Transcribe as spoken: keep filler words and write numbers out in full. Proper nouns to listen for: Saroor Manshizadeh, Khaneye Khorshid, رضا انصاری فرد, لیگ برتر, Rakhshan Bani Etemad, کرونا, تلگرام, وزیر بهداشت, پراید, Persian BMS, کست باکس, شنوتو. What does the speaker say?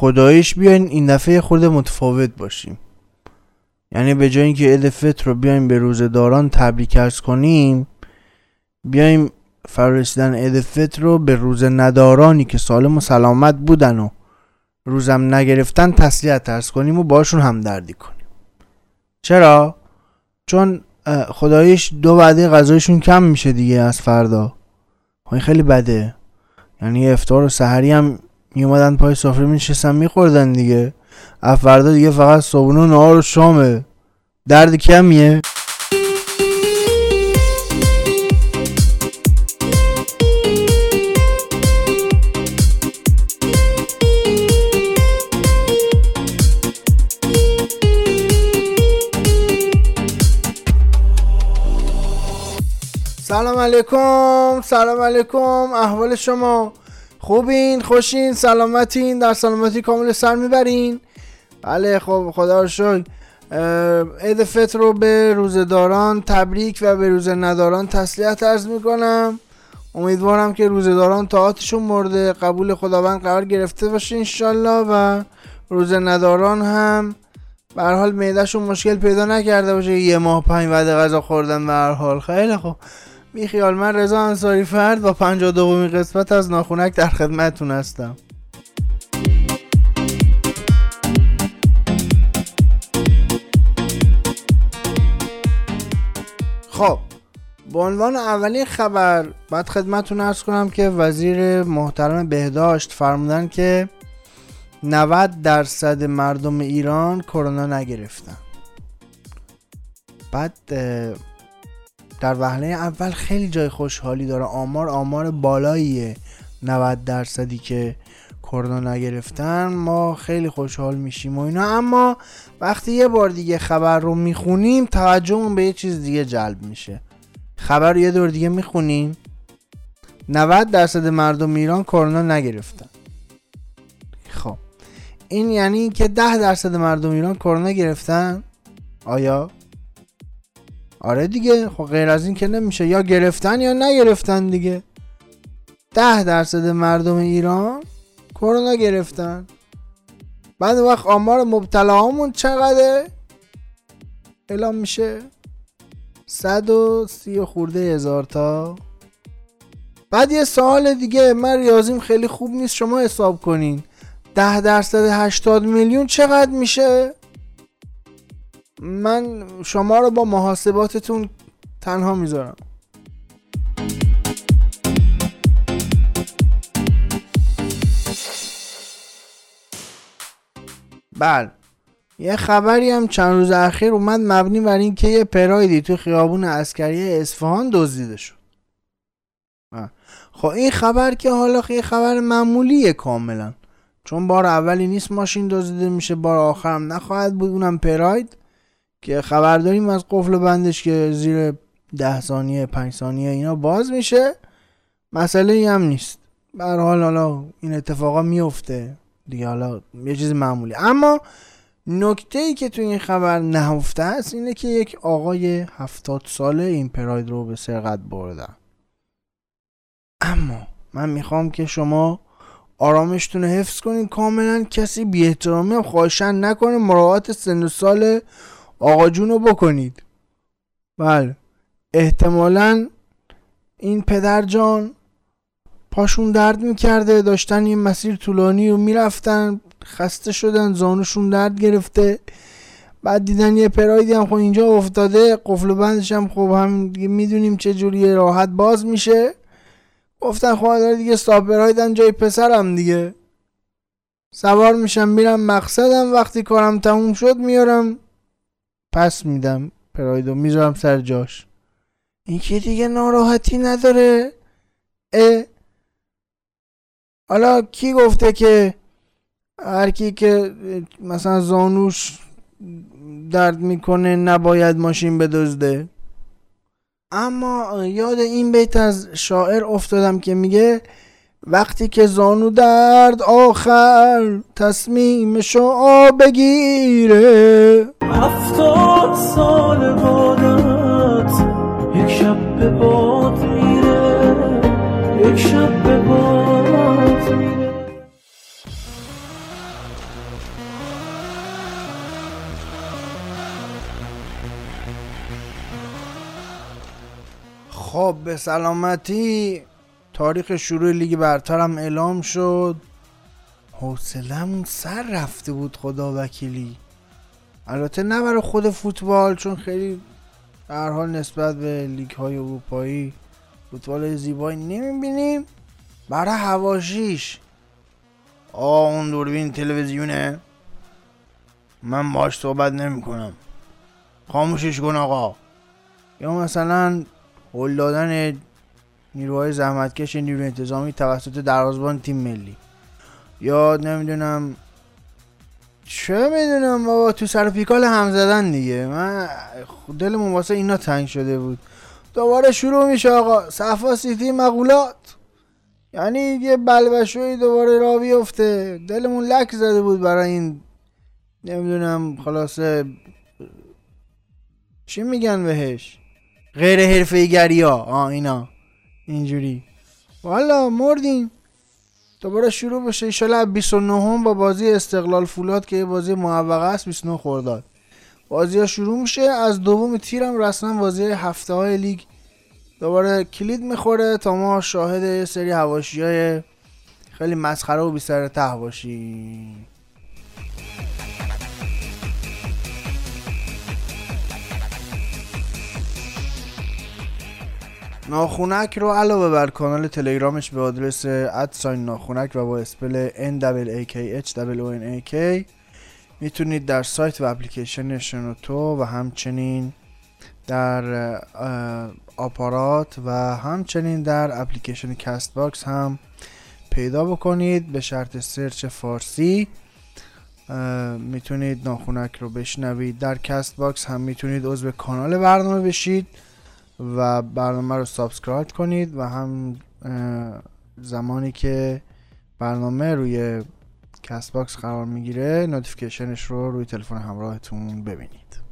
خداییش بیاین این دفعه خود متفاوت باشیم. یعنی به جای اینکه عید فطر رو بیایم به روزه‌داران تبریک عرض کنیم، بیایم فرارسیدن عید فطر رو به روزه ندارانی که سالم و سلامت بودن و روزم نگرفتن تسلیت عرض کنیم و باشون همدردی کنیم. چرا؟ چون خداییش دو وعده غذایشون کم میشه دیگه از فردا. این خیلی بده. یعنی افطار و سحری هم میومدن پای سفره میشستن میخوردن دیگه. افردا دیگه فقط صبحونه و نهار و شامه. درد کمیه. سلام علیکم، سلام علیکم، احوال شما؟ خوبین، خوشین، سلامتین، در سلامتی کامل سر میبرین؟ بله، خب خدا رو شکر. عید فطر رو به روزه‌داران تبریک و به روزه‌نداران تسلیت عرض میکنم. امیدوارم که روزه‌داران طاعتشون مورد قبول خداوند قرار گرفته باشه انشالله و روزه‌نداران هم به هر حال معده‌شون مشکل پیدا نکرده باشه، یه ماه پنج وعده غذا خوردن به هر حال. خیلی خوب، بیخیال. من رضا انصاری فرد با پنجاه و دومین قسمت از ناخونک در خدمتتون هستم. خب با عنوان اولین خبر باید خدمتتون عرض کنم که وزیر محترم بهداشت فرمودن که نود درصد مردم ایران کرونا نگرفتن. بعد در وهله اول خیلی جای خوشحالی داره، آمار آمار بالاییه. نود درصدی که کرونا نگرفتن، ما خیلی خوشحال میشیم و اینا، اما وقتی یه بار دیگه خبر رو میخونیم توجهمون به یه چیز دیگه جلب میشه. خبر رو یه دور دیگه میخونیم، نود درصد مردم ایران کرونا نگرفتن. خب این یعنی که ده درصد مردم ایران کرونا گرفتن؟ آیا؟ آره دیگه، خب غیر از این که نمیشه، یا گرفتن یا نگرفتن دیگه. ده درصد مردم ایران کرونا گرفتن. بعد وقت آمار مبتلاهامون چقدر اعلام میشه؟ صد و سی خورده هزار تا. بعد یه سوال دیگه، من ریاضیم خیلی خوب نیست، شما حساب کنین. ده درصد هشتاد میلیون چقدر میشه؟ من شما رو با محاسباتتون تنها میذارم. بله، یه خبری هم چند روز اخیر اومد مبنی بر این که یه پرایدی تو خیابون عسکری اصفهان دزدیده شد. خب این خبر که حالا یه خبر معمولیه کاملا، چون بار اولی نیست ماشین دزدیده میشه، بار آخرم نخواهد بود، اونم پراید که خبر داریم از قفل بندش که زیر ده ثانیه پنج ثانیه اینا باز میشه. مسئله ای هم نیست، به هر حال حالا این اتفاقا میفته دیگه، حالا یه چیز معمولی. اما نکته ای که تو این خبر نهفته است اینه که یک آقای هفتاد ساله این پراید رو به سرقت بردن. اما من میخوام که شما آرامشتون رو حفظ کنین، کاملا کسی بی احترامی هم خواهشاً نکنه، مراعات سن و سال آقا جون رو بکنید. بله، احتمالاً این پدر جان پاشون درد میکرده، داشتن این مسیر طولانی رو میرفتن، خسته شدن، زانوشون درد گرفته، بعد دیدن یه پرایدی هم خب اینجا افتاده، قفل و بندش هم خب هم میدونیم چه جوری راحت باز میشه، گفتن خواهدار دیگه ساب برایدن جای پسرم دیگه، سوار میشم میرم مقصدم، وقتی کارم تموم شد میارم پس میدم پرایدو میذارم سر جاش. این که دیگه ناراحتی نداره. اه حالا کی گفته که هر کی که مثلا زانوش درد میکنه نباید ماشین بدزده؟ اما یاد این بیت از شاعر افتادم که میگه وقتی که زانو درد آخر تصمیم شما بگیره، هفتاد سال بادت یک شب به باد میره، یک شب به باد میره. خب به سلامتی. تاریخ شروع لیگ برتر هم اعلام شد. حوصله‌مون سر رفته بود خدا وکیلی. البته نه برای خود فوتبال، چون خیلی در حال نسبت به لیگ های اروپایی فوتبال زیبایی نمیبینیم، برای حواشیش. آه اون دوربین تلویزیونه، من باش صحبت نمی کنم، خاموشش کن آقا. یا مثلا هل دادن نیروهای زحمتکش نیروی انتظامی توسط دروازه‌بان تیم ملی، یا نمیدونم چه میدونم بابا، تو سر پیکال هم زدن دیگه. من دلمون واسه اینا تنگ شده بود. دوباره شروع میشه آقا صفا سیتی مقولات، یعنی یه بلبشوی دوباره را بیفته. دلمون لک زده بود برای این نمیدونم خلاصه چی میگن بهش، غیر حرفه‌ای گری ها، آه اینا اینجوری. والا مردیم. دوباره شروع بشه ان شاءالله بیست و نه با بازی استقلال فولاد که یه بازی معوقه است. بیست و نه خرداد بازی‌ها شروع میشه. از دوم تیرم رسما بازی هفته‌های لیگ دوباره کلید میخوره تا ما شاهد یه سری حواشی‌های خیلی مسخره و بی‌سر و ته باشیم. ناخونک رو علاوه بر کانال تلگرامش به آدرس ادساین ناخونک و با اسپل ان دابل ای کی اچ دابل او ان ای کی میتونید در سایت و اپلیکیشن شنوتو و همچنین در آپارات و همچنین در اپلیکیشن کست باکس هم پیدا بکنید. به شرط سرچ فارسی میتونید ناخونک رو بشنوید. در کست باکس هم میتونید عضو کانال برنامه بشید و برنامه رو سابسکرایب کنید و هم زمانی که برنامه روی کست باکس قرار میگیره نوتیفیکیشنش رو روی تلفن همراهتون ببینید.